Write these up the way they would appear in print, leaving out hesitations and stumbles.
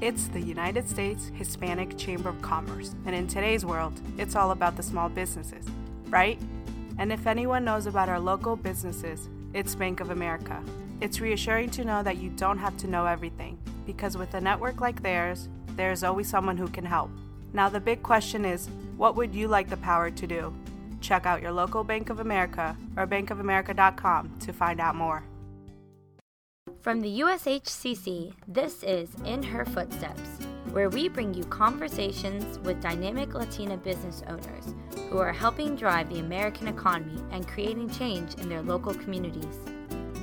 It's the United States Hispanic Chamber of Commerce, and in today's world, it's all about the small businesses, right? And if anyone knows about our local businesses, it's Bank of America. It's reassuring to know that you don't have to know everything, because with a network like theirs, there's always someone who can help. Now the big question is, what would you like the power to do? Check out your local Bank of America or bankofamerica.com to find out more. From the USHCC, this is In Her Footsteps, where we bring you conversations with dynamic Latina business owners who are helping drive the American economy and creating change in their local communities.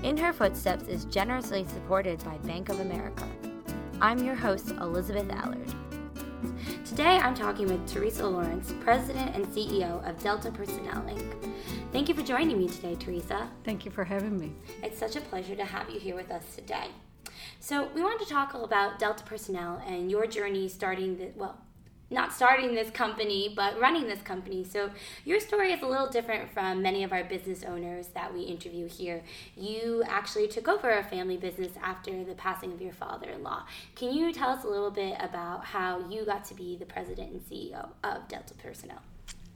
In Her Footsteps is generously supported by Bank of America. I'm your host, Elizabeth Allard. Today, I'm talking with Teresa Lawrence, President and CEO of Delta Personnel Link. Thank you for joining me today, Teresa. Thank you for having me. It's such a pleasure to have you here with us today. So we wanted to talk all about Delta Personnel and your journey running this company. So your story is a little different from many of our business owners that we interview here. You actually took over a family business after the passing of your father-in-law. Can you tell us a little bit about how you got to be the president and CEO of Delta Personnel?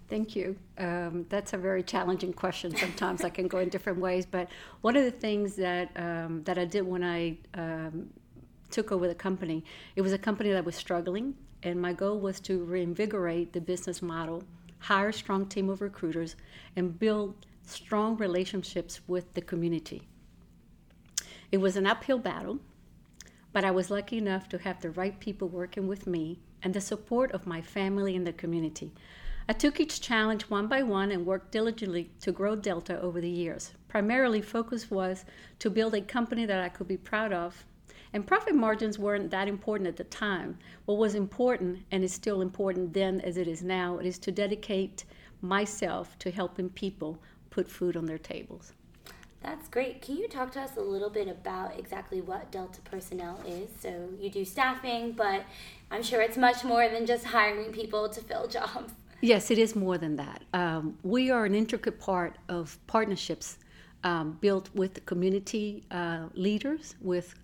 Thank you. That's a very challenging question. Sometimes I can go in different ways, but one of the things that I did when I took over the company, it was a company that was struggling, and my goal was to reinvigorate the business model, hire a strong team of recruiters, and build strong relationships with the community. It was an uphill battle, but I was lucky enough to have the right people working with me and the support of my family and the community. I took each challenge one by one and worked diligently to grow Delta over the years. Primarily, focus was to build a company that I could be proud of, and profit margins weren't that important at the time. What was important, and is still important then as it is now, is to dedicate myself to helping people put food on their tables. That's great. Can you talk to us a little bit about exactly what Delta Personnel is? So you do staffing, but I'm sure it's much more than just hiring people to fill jobs. Yes, it is more than that. We are an intricate part of partnerships built with community leaders, with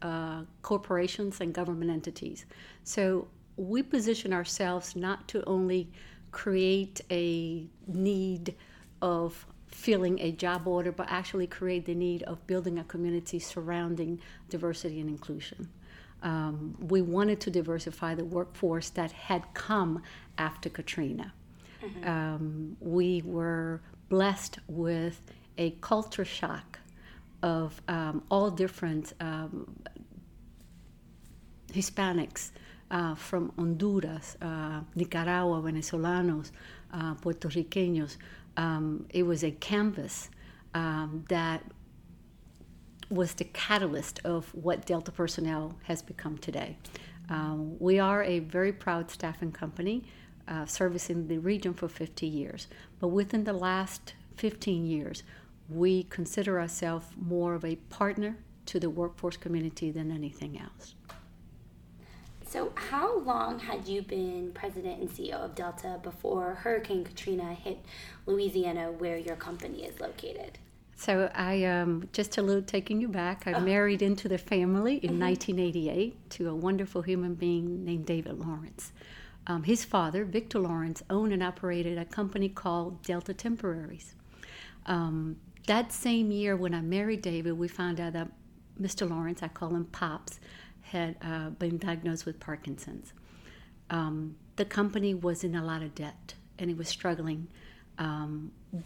corporations and government entities. So we position ourselves not to only create a need of filling a job order, but actually create the need of building a community surrounding diversity and inclusion. We wanted to diversify the workforce that had come after Katrina. We were blessed with a culture shock of all different Hispanics from Honduras, Nicaragua, Venezolanos, Puerto Ricanos. It was a canvas that was the catalyst of what Delta Personnel has become today. We are a very proud staffing company, servicing the region for 50 years. But within the last 15 years, we consider ourselves more of a partner to the workforce community than anything else. So how long had you been president and CEO of Delta before Hurricane Katrina hit Louisiana, where your company is located? So I just a little taking you back. I married into the family in 1988 to a wonderful human being named David Lawrence. His father, Victor Lawrence, owned and operated a company called Delta Temporaries. That same year when I married David, we found out that Mr. Lawrence, I call him Pops, had been diagnosed with Parkinson's. The company was in a lot of debt, and it was struggling.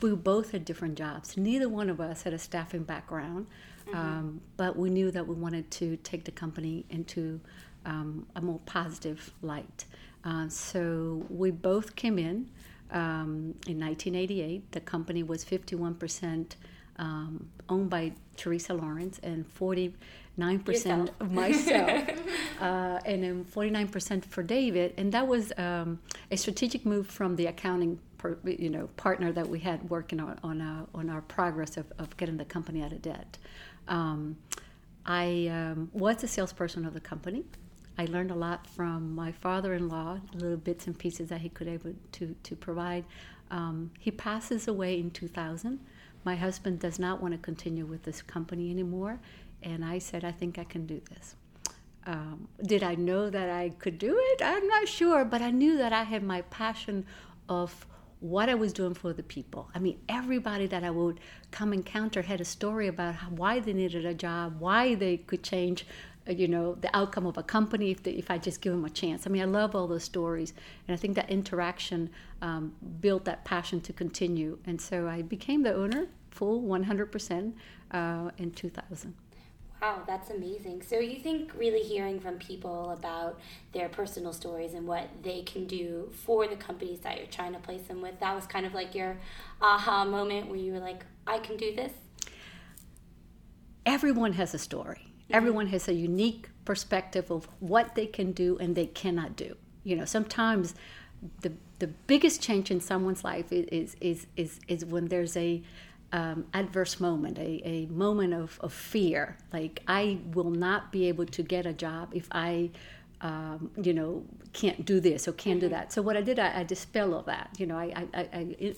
We both had different jobs. Neither one of us had a staffing background, but we knew that we wanted to take the company into a more positive light. So we both came in 1988. The company was 51% owned by Teresa Lawrence and 49% of myself, and then 49% for David. And that was a strategic move from the accounting partner that we had working on our progress of getting the company out of debt. I was a salesperson of the company. I learned a lot from my father-in-law, little bits and pieces that he could able to provide. He passes away in 2000. My husband does not want to continue with this company anymore, and I said, I think I can do this. Did I know that I could do it? I'm not sure, but I knew that I had my passion of what I was doing for the people. I mean, everybody that I would come encounter had a story about why they needed a job, why they could change, you know, the outcome of a company if I just give them a chance. I mean, I love all those stories, and I think that interaction built that passion to continue. And so I became the owner full 100% in 2000. Wow, that's amazing. So you think really hearing from people about their personal stories and what they can do for the companies that you're trying to place them with, that was kind of like your aha moment where you were like, I can do this? Everyone has a story. Mm-hmm. Everyone has a unique perspective of what they can do and they cannot do. You know, sometimes the biggest change in someone's life is when there's a adverse moment, a moment of fear. Like, I will not be able to get a job if I, can't do this or can't do that. So what I did, I dispel all that. You know,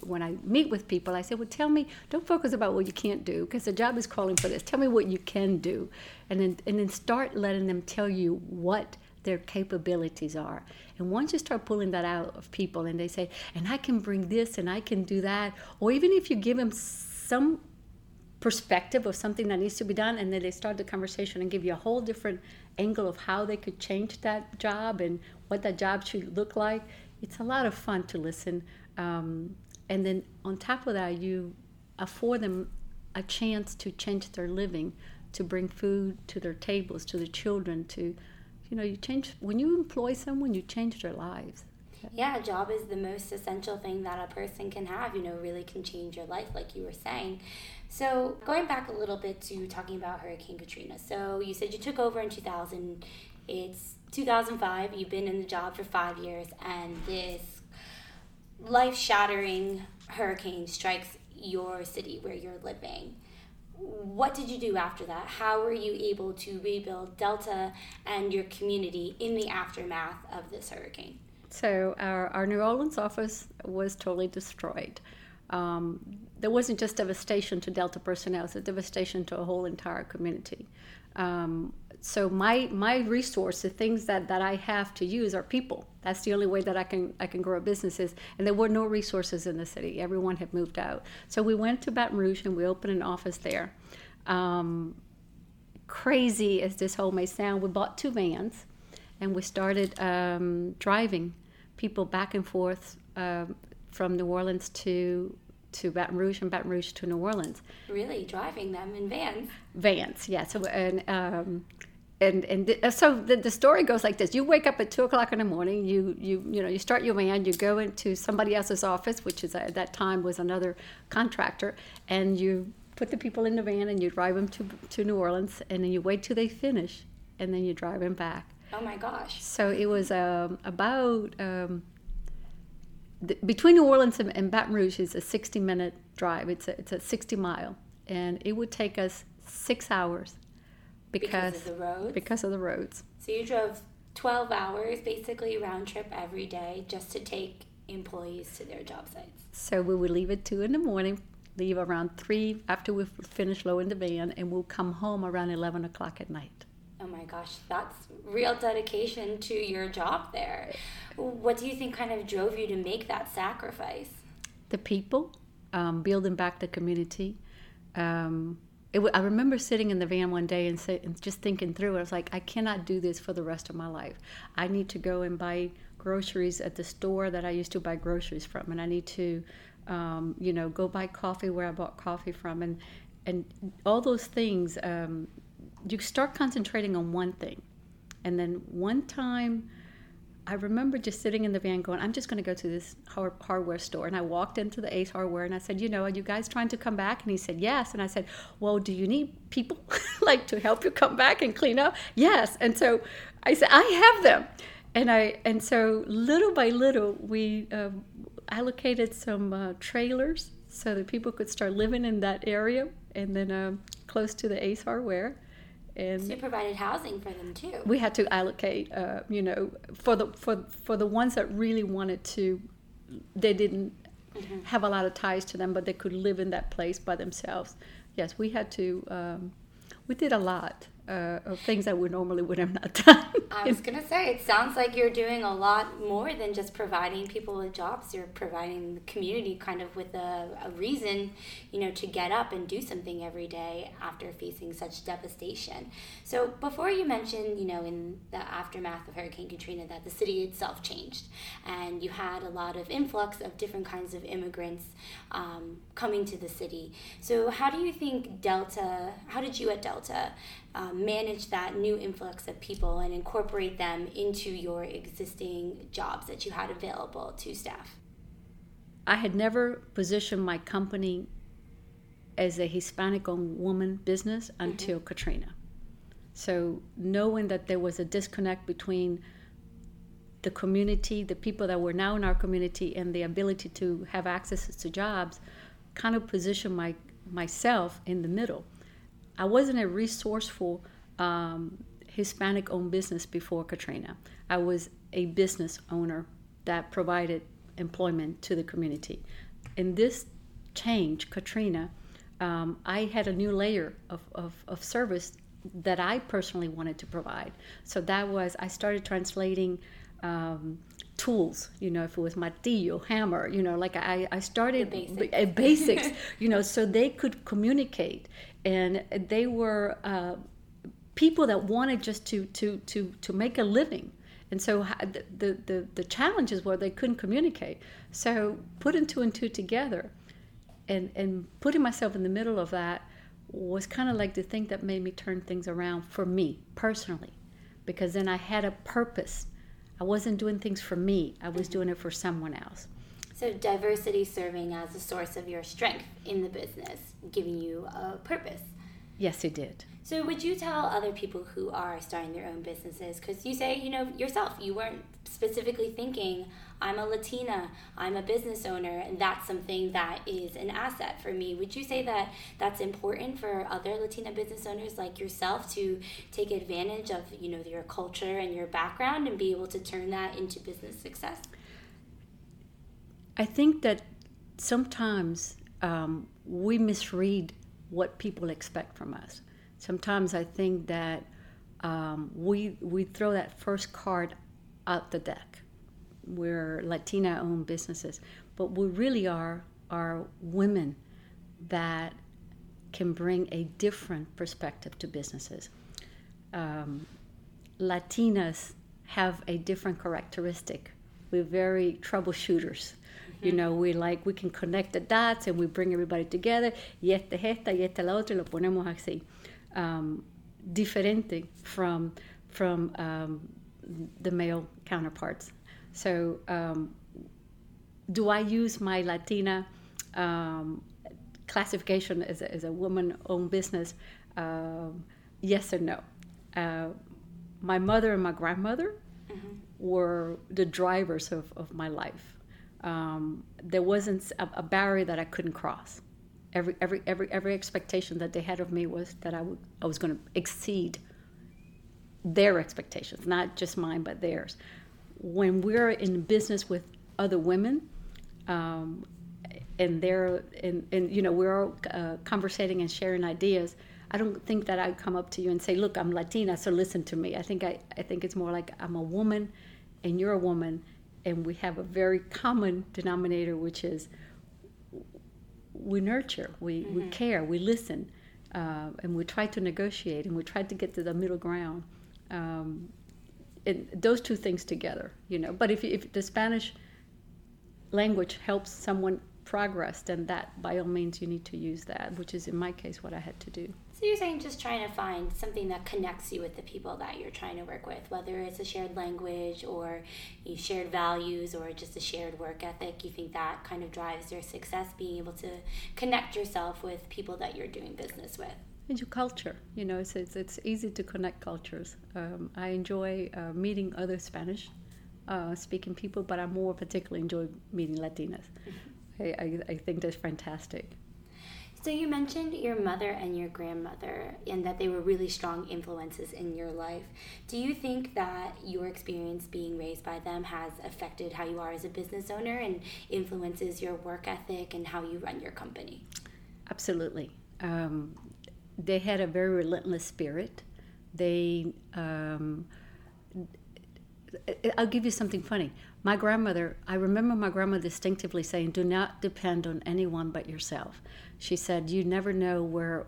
when I meet with people, I say, well, tell me, don't focus about what you can't do because the job is calling for this. Tell me what you can do. And then start letting them tell you what their capabilities are. And once you start pulling that out of people and they say, and I can bring this and I can do that, or even if you give them some perspective of something that needs to be done and then they start the conversation and give you a whole different angle of how they could change that job and what that job should look like, it's a lot of fun to listen. And then on top of that, you afford them a chance to change their living, to bring food to their tables, to their children, to... You know, you change when you employ someone, you change their lives. Yeah, a job is the most essential thing that a person can have, you know, really can change your life, like you were saying. So going back a little bit to talking about Hurricane Katrina. So you said you took over in 2000. It's 2005. You've been in the job for 5 years, and this life-shattering hurricane strikes your city where you're living. What did you do after that? How were you able to rebuild Delta and your community in the aftermath of this hurricane? So our New Orleans office was totally destroyed. There wasn't just devastation to Delta personnel, it's a devastation to a whole entire community. So my resource, the things that I have to use are people. That's the only way that I can grow businesses. And there were no resources in the city. Everyone had moved out. So we went to Baton Rouge and we opened an office there. Crazy as this whole may sound, we bought 2 vans and we started driving people back and forth from New Orleans to Baton Rouge and Baton Rouge to New Orleans. Really? Driving them in vans? Vans, yeah. So, so the story goes like this. You wake up at 2 o'clock in the morning, you start your van, you go into somebody else's office, which is at that time was another contractor, and you put the people in the van and you drive them to New Orleans, and then you wait till they finish, and then you drive them back. Oh my gosh. So it was about... between New Orleans and Baton Rouge is a 60-minute drive. It's a 60-mile, and it would take us 6 hours because of the roads. So you drove 12 hours, basically round trip every day, just to take employees to their job sites. So we would leave at 2 in the morning, leave around 3 after we finish loading the van, and we'll come home around 11 o'clock at night. Oh my gosh, that's real dedication to your job there. What do you think kind of drove you to make that sacrifice? The people, building back the community. I remember sitting in the van one day and just thinking through it. I was like, I cannot do this for the rest of my life. I need to go and buy groceries at the store that I used to buy groceries from, and I need to go buy coffee where I bought coffee from, and all those things. You start concentrating on one thing. And then one time, I remember just sitting in the van going, I'm just going to go to this hardware store. And I walked into the Ace Hardware and I said, are you guys trying to come back? And he said, yes. And I said, well, do you need people like to help you come back and clean up? Yes. And so I said, I have them. And so little by little, we allocated some trailers so that people could start living in that area. And then close to the Ace Hardware. And so you provided housing for them too. We had to allocate, for the ones that really wanted to, they didn't have a lot of ties to them, but they could live in that place by themselves. Yes, we did a lot of things that we normally would have not done. I was going to say, it sounds like you're doing a lot more than just providing people with jobs. You're providing the community kind of with a reason, to get up and do something every day after facing such devastation. So before you mentioned, in the aftermath of Hurricane Katrina that the city itself changed and you had a lot of influx of different kinds of immigrants coming to the city. So how did you at Delta manage that new influx of people and incorporate them into your existing jobs that you had available to staff? I had never positioned my company as a Hispanic-owned woman business until Katrina. So knowing that there was a disconnect between the community, the people that were now in our community, and the ability to have access to jobs, kind of positioned myself in the middle. I wasn't a resourceful Hispanic-owned business before Katrina. I was a business owner that provided employment to the community. In this change, Katrina, I had a new layer of service that I personally wanted to provide. So that was, I started translating tools, if it was martillo, hammer, I started basics, so they could communicate. And they were people that wanted just to make a living. And so the challenges were they couldn't communicate. So putting two and two together and putting myself in the middle of that was kind of like the thing that made me turn things around for me personally, because then I had a purpose. I wasn't doing things for me. I was doing it for someone else. So diversity serving as a source of your strength in the business, giving you a purpose. Yes, it did. So would you tell other people who are starting their own businesses, because you say, yourself, you weren't specifically thinking, I'm a Latina, I'm a business owner, and that's something that is an asset for me. Would you say that that's important for other Latina business owners like yourself to take advantage of, your culture and your background and be able to turn that into business success? I think that sometimes we misread what people expect from us. Sometimes I think that we throw that first card out the deck. We're Latina-owned businesses, but we really are women that can bring a different perspective to businesses. Latinas have a different characteristic. We're very troubleshooters. We can connect the dots and we bring everybody together. Y este es esta, y esta la otra, y lo ponemos así. Diferente from the male counterparts. So do I use my Latina classification as a woman-owned business? Yes or no? My mother and my grandmother were the drivers of my life. There wasn't a barrier that I couldn't cross. Every expectation that they had of me was that I was going to exceed their expectations, not just mine but theirs. When we're in business with other women, and we're all conversating and sharing ideas, I don't think that I come up to you and say, "Look, I'm Latina, so listen to me." I think it's more like I'm a woman, and you're a woman. And we have a very common denominator, which is we nurture, we care, we listen, and we try to negotiate, and we try to get to the middle ground. And those two things together, But if the Spanish language helps someone progress, then that, by all means, you need to use that, which is, in my case, what I had to do. So you're saying just trying to find something that connects you with the people that you're trying to work with, whether it's a shared language or shared values or just a shared work ethic. You think that kind of drives your success, being able to connect yourself with people that you're doing business with. And your culture, it's easy to connect cultures. I enjoy meeting other Spanish-speaking people, but I more particularly enjoy meeting Latinas. I think that's fantastic. So you mentioned your mother and your grandmother and that they were really strong influences in your life. Do you think that your experience being raised by them has affected how you are as a business owner and influences your work ethic and how you run your company? Absolutely. They had a very relentless spirit. They, I'll give you something funny. My grandmother, I remember my grandmother distinctively saying, "Do not depend on anyone but yourself." She said, "You never know where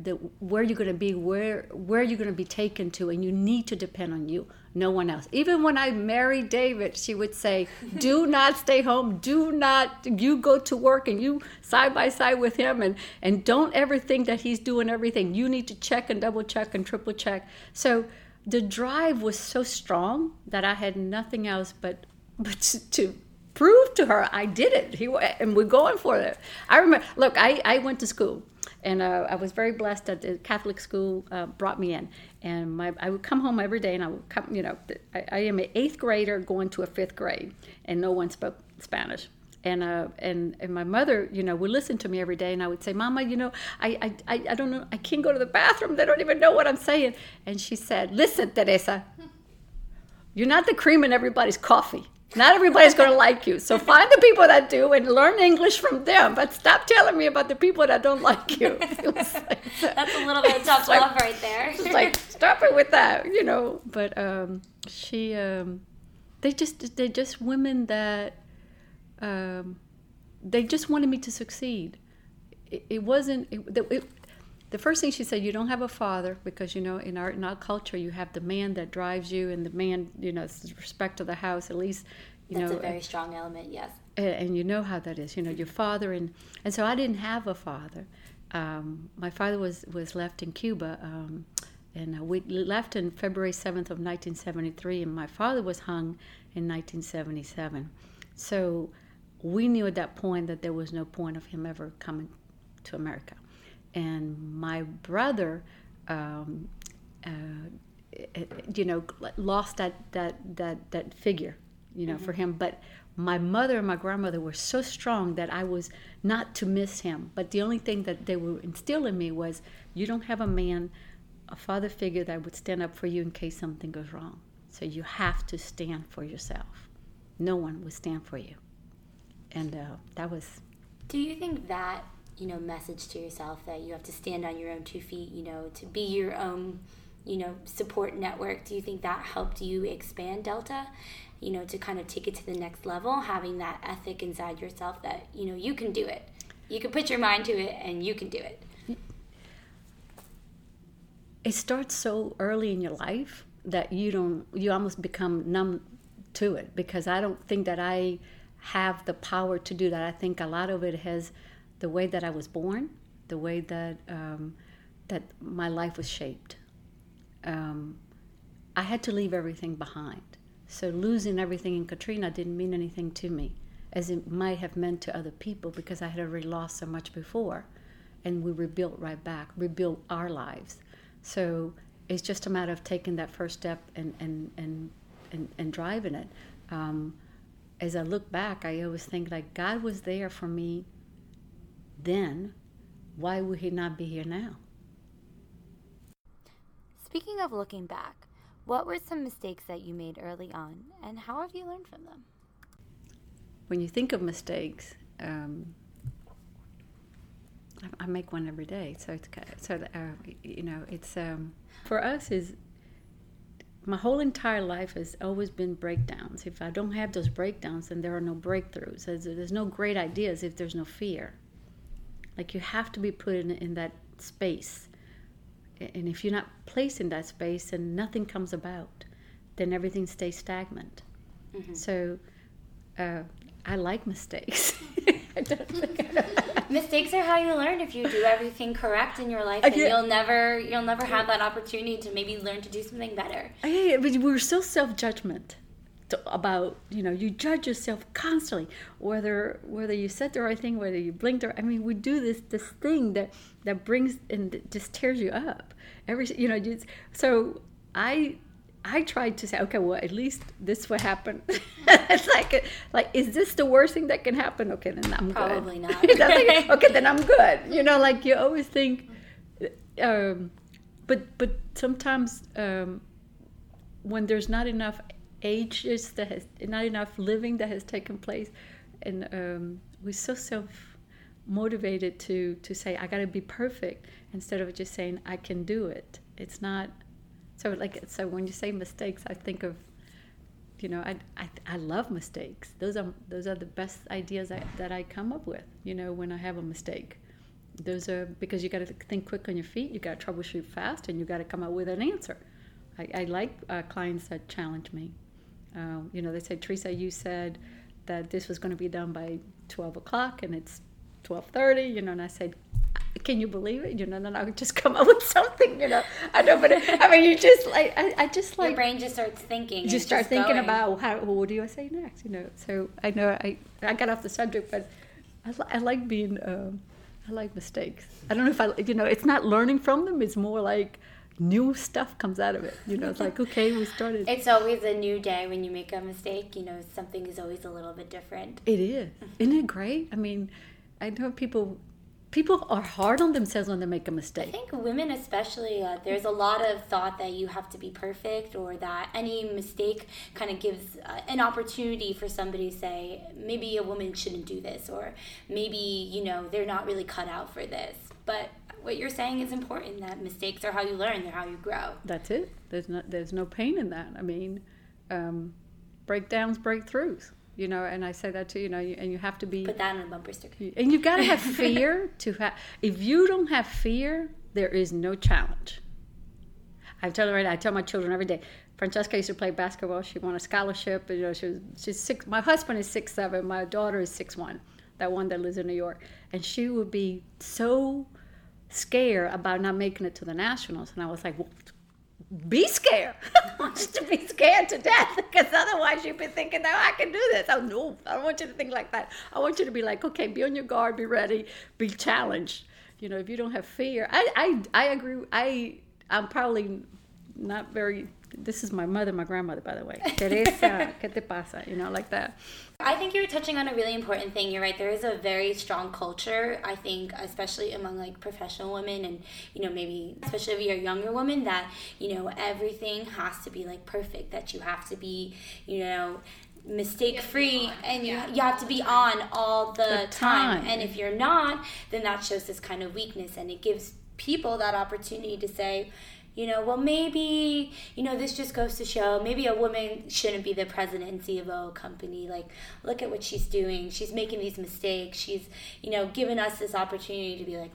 you're going to be, where you're going to be taken to, and you need to depend on you, no one else." Even when I married David, she would say, "Do not stay home. Do not, you go to work and you side by side with him, and don't ever think that he's doing everything. You need to check and double check and triple check." So the drive was so strong that I had nothing else but to prove to her I did it. And we're going for it. I remember, look, I went to school, and I was very blessed that the Catholic school brought me in. And I would come home every day, and I would come, you know, I am an 8th grader going to a 5th grade, and no one spoke Spanish. And my mother, you know, would listen to me every day, and I would say, "Mama, you know, I don't know, I can't go to the bathroom. They don't even know what I'm saying." And she said, "Listen, Teresa, you're not the cream in everybody's coffee. Not everybody's going to like you. So find the people that do and learn English from them. But stop telling me about the people that don't like you." It was like, that's a little bit of tough love right there. It's like, stop it with that, you know. But she, they're just women that, they just wanted me to succeed. The first thing she said, "You don't have a father because, you know, in our culture, you have the man that drives you, and the man, you know, respect of the house, at least, you know." That's a very strong element, yes. And you know how that is, you know, your father. And so I didn't have a father. My father was left in Cuba, and we left in February 7th of 1973, and my father was hung in 1977. So we knew at that point that there was no point of him ever coming to America. And my brother, you know, lost that figure, you know, mm-hmm. for him. But my mother and my grandmother were so strong that I was not to miss him. But the only thing that they were instilling in me was, you don't have a man, a father figure that would stand up for you in case something goes wrong. So you have to stand for yourself. No one would stand for you. And that was... Do you think that, you know, message to yourself that you have to stand on your own 2 feet, you know, to be your own, you know, support network, do you think that helped you expand Delta, you know, to kind of take it to the next level, having that ethic inside yourself that, you know, you can do it. You can put your mind to it and you can do it. It starts so early in your life that you almost become numb to it, because I don't think that I have the power to do that. I think a lot of it has... the way that I was born, the way that that my life was shaped. I had to leave everything behind. So losing everything in Katrina didn't mean anything to me, as it might have meant to other people, because I had already lost so much before. And we rebuilt right back, rebuilt our lives. So it's just a matter of taking that first step and driving it. As I look back, I always think, like, God was there for me then. Why would he not be here now? Speaking of looking back, what were some mistakes that you made early on, and how have you learned from them? When you think of mistakes, I make one every day. So it's you know, it's for us is my whole entire life has always been breakdowns. If I don't have those breakdowns, then there are no breakthroughs. There's no great ideas if there's no fear. Like, you have to be put in that space. And if you're not placed in that space and nothing comes about, then everything stays stagnant. Mm-hmm. So I like mistakes. I don't think mistakes are how you learn. If you do everything correct in your life, then you'll never have that opportunity to maybe learn to do something better. Yeah, but we're still self-judgment. About, you know, you judge yourself constantly, whether you said the right thing, whether you blinked or, I mean, we do this thing that brings and just tears you up every, you know, just, so I tried to say, okay, well, at least this would happen. It's like, is this the worst thing that can happen? Okay, then I'm probably good. Probably not. Like, okay, then I'm good, you know, like, you always think, but sometimes when there's not enough ages that has not enough living that has taken place, and we're so self-motivated to say I gotta be perfect, instead of just saying I can do it. It's not So when you say mistakes, I think of, I love mistakes. Those are the best ideas that I come up with. When I have a mistake, those are because you got to think quick on your feet. You got to troubleshoot fast, and you got to come up with an answer. I like clients that challenge me. They say, Teresa, you said that this was going to be done by 12 o'clock, and it's 12:30. And I said, can you believe it? Then I would just come up with something. You just like I just like your brain just starts thinking. You start thinking about what do I say next? So I know I got off the subject, but I like being I like mistakes. I don't know if it's not learning from them. It's more like new stuff comes out of it. It's like, okay, we started. It's always a new day when you make a mistake. Something is always a little bit different. It is. Isn't it great? I mean, I know people are hard on themselves when they make a mistake. I think women especially, there's a lot of thought that you have to be perfect, or that any mistake kind of gives an opportunity for somebody to say, maybe a woman shouldn't do this, or maybe, they're not really cut out for this. But what you're saying is important, that mistakes are how you learn, they're how you grow. That's it. There's no pain in that. I mean, breakdowns, breakthroughs. And I say that too, and you have to be... Put that on a bumper sticker. And you've got to have fear to have... If you don't have fear, there is no challenge. I tell my children every day, Francesca used to play basketball. She won a scholarship. She's six. My husband is 6'7". My daughter is 6'1", that one that lives in New York. And she would be so scared about not making it to the Nationals. And I was like, well, be scared. I want you to be scared to death, because otherwise you'd be thinking, no, I can do this. Oh, no, I don't want you to think like that. I want you to be like, okay, be on your guard, be ready, be challenged. If you don't have fear, I agree. I'm probably not very... This is my mother, my grandmother, by the way. Teresa, ¿qué te pasa? Like that. I think you're touching on a really important thing. You're right. There is a very strong culture, I think, especially among like professional women, and, maybe especially if you're a younger woman, that, everything has to be like perfect, that you have to be, mistake free, and you have to be on all the time. And if you're not, then that shows this kind of weakness, and it gives people that opportunity to say, well, maybe, this just goes to show, maybe a woman shouldn't be the president and CEO of a company. Like, look at what she's doing. She's making these mistakes. She's, given us this opportunity to be like,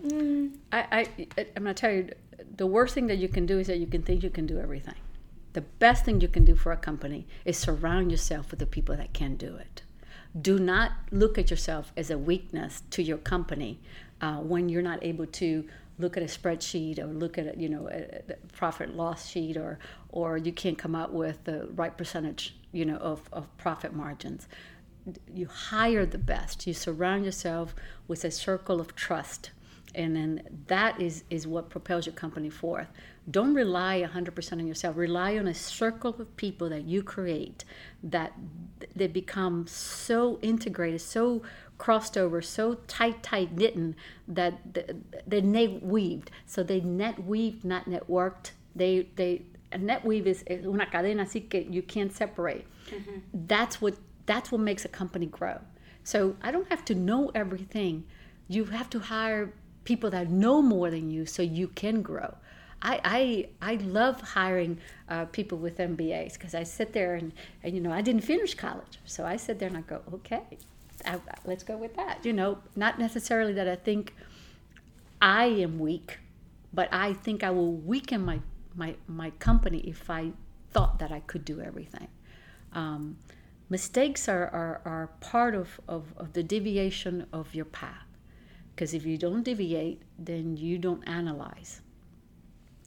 I'm going to tell you, the worst thing that you can do is that you can think you can do everything. The best thing you can do for a company is surround yourself with the people that can do it. Do not look at yourself as a weakness to your company when you're not able to look at a spreadsheet, or look at a profit and loss sheet, or you can't come up with the right percentage, of profit margins. You hire the best. You surround yourself with a circle of trust, and then that is what propels your company forth. Don't rely 100% on yourself. Rely on a circle of people that you create, that they become so integrated, so crossed over, so tight knitting that they net weaved. So they net weaved, not networked. They a net weave is una cadena, así que you can't separate. Mm-hmm. That's what makes a company grow. So I don't have to know everything. You have to hire people that know more than you, so you can grow. I love hiring people with MBAs, because I sit there and I didn't finish college, so I sit there and I go, okay, let's go with that. Not necessarily that I think I am weak, but I think I will weaken my company if I thought that I could do everything. Mistakes are part of the deviation of your path, because if you don't deviate, then you don't analyze.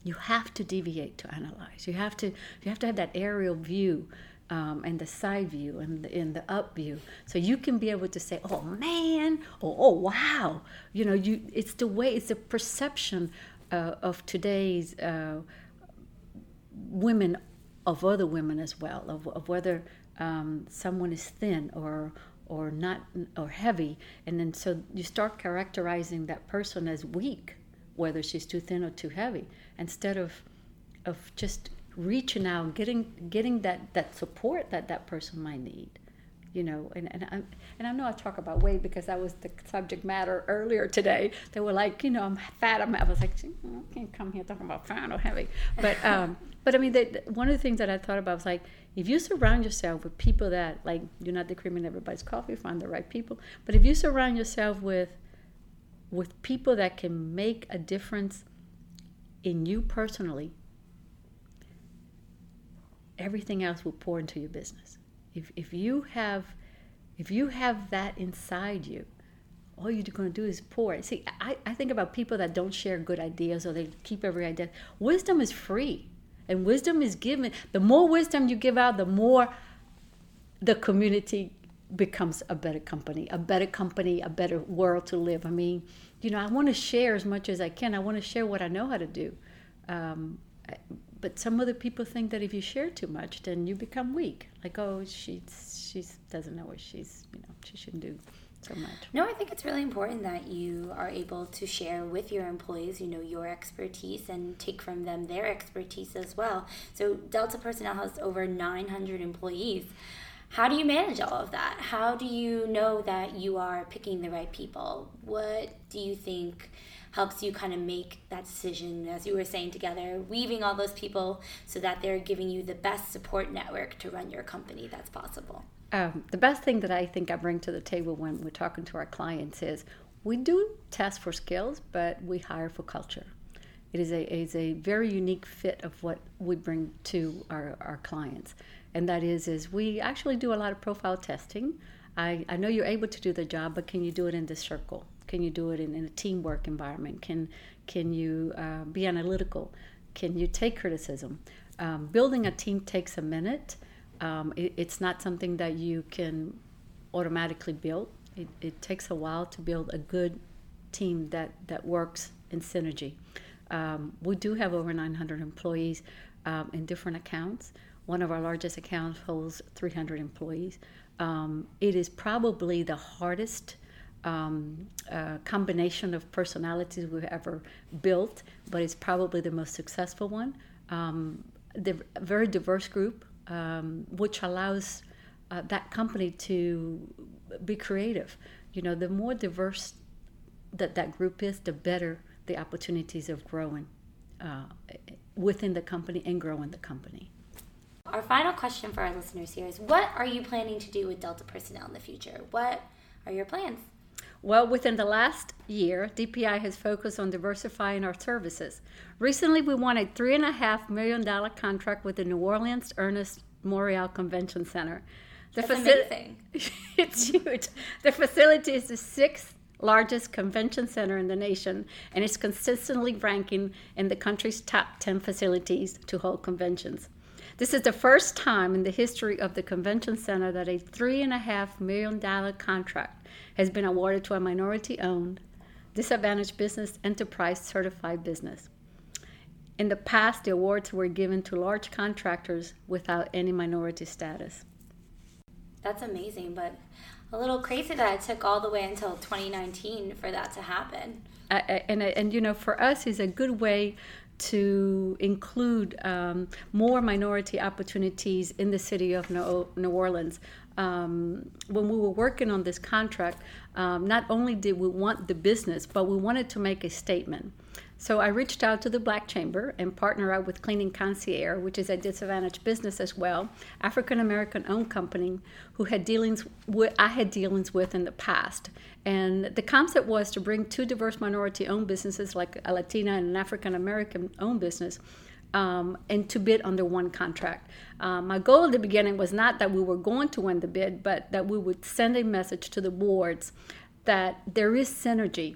You have to deviate to analyze. You have to have that aerial view, and the side view, and the up view, so you can be able to say, "Oh man," or "Oh wow." It's the way, it's the perception of today's women, of other women as well, of whether someone is thin or not, or heavy, and then so you start characterizing that person as weak, whether she's too thin or too heavy, instead of just reaching out and getting that support that person might need, and I know I talk about weight because that was the subject matter earlier today. They were like, I'm fat. I was like, I can't come here talking about fat or heavy, but But I mean, one of the things that I thought about was like, if you surround yourself with people that, like, you're not discriminating everybody's coffee, find the right people. But if you surround yourself with people that can make a difference in you personally, everything else will pour into your business. If you have that inside you, all you're going to do is pour it. See, I think about people that don't share good ideas or they keep every idea. Wisdom is free. And wisdom is given. The more wisdom you give out, the more the community becomes a better world to live. I mean, you know, I want to share as much as I can. I want to share what I know how to do. But some other people think that if you share too much, then you become weak. Like, oh, she doesn't know what she's, you know, she shouldn't do so much. No, I think it's really important that you are able to share with your employees, you know, your expertise and take from them their expertise as well. So Delta Personnel has over 900 employees. How do you manage all of that? How do you know that you are picking the right people? What do you think helps you kind of make that decision, as you were saying together, weaving all those people so that they're giving you the best support network to run your company that's possible? The best thing that I think I bring to the table when we're talking to our clients is we do test for skills, but we hire for culture. It is a very unique fit of what we bring to our clients. And that is we actually do a lot of profile testing. I know you're able to do the job, but can you do it in this circle? Can you do it in a teamwork environment? Can you be analytical? Can you take criticism? Building a team takes a minute. It's not something that you can automatically build. It takes a while to build a good team that works in synergy. We do have over 900 employees in different accounts. One of our largest accounts holds 300 employees. It is probably the hardest combination of personalities we've ever built, but it's probably the most successful one. They're a very diverse group, which allows that company to be creative. You know, the more diverse that group is, the better the opportunities of growing within the company and growing the company. Our final question for our listeners here is, what are you planning to do with Delta Personnel in the future? What are your plans? Well, within the last year, DPI has focused on diversifying our services. Recently, we won a $3.5 million contract with the New Orleans Ernest Morial Convention Center. That's amazing. It's huge. The facility is the sixth largest convention center in the nation, and it's consistently ranking in the country's top 10 facilities to hold conventions. This is the first time in the history of the convention center that a $3.5 million contract has been awarded to a minority-owned, disadvantaged business enterprise certified business. In the past, the awards were given to large contractors without any minority status. That's amazing, but a little crazy that it took all the way until 2019 for that to happen. And you know, for us, it's a good way to include more minority opportunities in the city of New Orleans. When we were working on this contract, not only did we want the business, but we wanted to make a statement. So I reached out to the Black Chamber and partnered up with Cleaning Concierge, which is a disadvantaged business as well, African-American-owned company who I had dealings with in the past. And the concept was to bring two diverse minority-owned businesses, like a Latina and an African-American-owned business, and to bid under one contract. My goal at the beginning was not that we were going to win the bid, but that we would send a message to the boards that there is synergy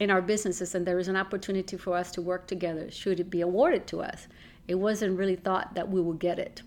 in our businesses and there is an opportunity for us to work together should it be awarded to us. It wasn't really thought that we would get it.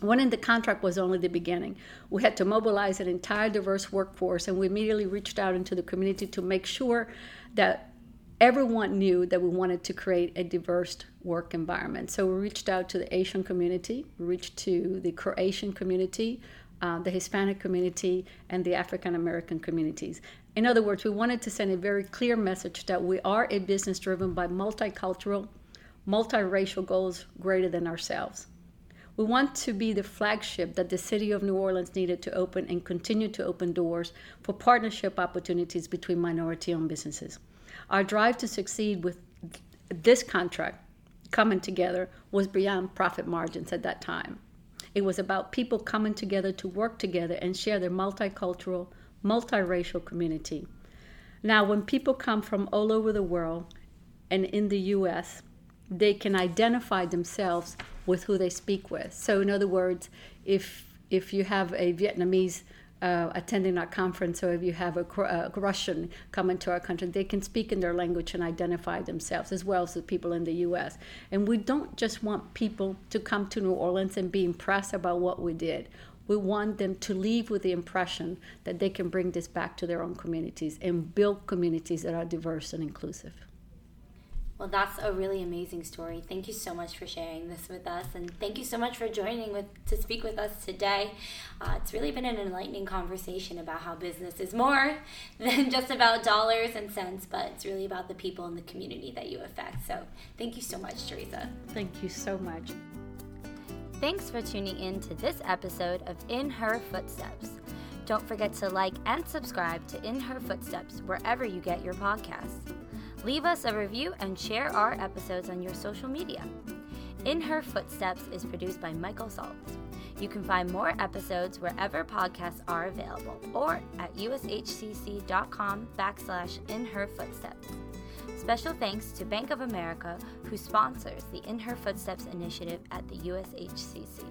Winning the contract was only the beginning. We had to mobilize an entire diverse workforce, and we immediately reached out into the community to make sure that everyone knew that we wanted to create a diverse work environment. So we reached out to the Asian community, we reached to the Croatian community, the Hispanic community, and the African American communities. In other words, we wanted to send a very clear message that we are a business driven by multicultural, multiracial goals greater than ourselves. We want to be the flagship that the city of New Orleans needed to open and continue to open doors for partnership opportunities between minority-owned businesses. Our drive to succeed with this contract coming together was beyond profit margins at that time. It was about people coming together to work together and share their multicultural, multiracial community. Now, when people come from all over the world and in the U.S., they can identify themselves with who they speak with. So, in other words, if you have a Vietnamese attending our conference, or if you have a Russian come into our country, they can speak in their language and identify themselves, as well as the people in the U.S. And we don't just want people to come to New Orleans and be impressed about what we did. We want them to leave with the impression that they can bring this back to their own communities and build communities that are diverse and inclusive. Well, that's a really amazing story. Thank you so much for sharing this with us, and thank you so much for joining to speak with us today. It's really been an enlightening conversation about how business is more than just about dollars and cents, but it's really about the people and the community that you affect. So thank you so much, Teresa. Thank you so much. Thanks for tuning in to this episode of In Her Footsteps. Don't forget to like and subscribe to In Her Footsteps wherever you get your podcasts. Leave us a review and share our episodes on your social media. In Her Footsteps is produced by Michael Saltz. You can find more episodes wherever podcasts are available or at ushcc.com/In Her Footsteps. Special thanks to Bank of America, who sponsors the In Her Footsteps initiative at the USHCC.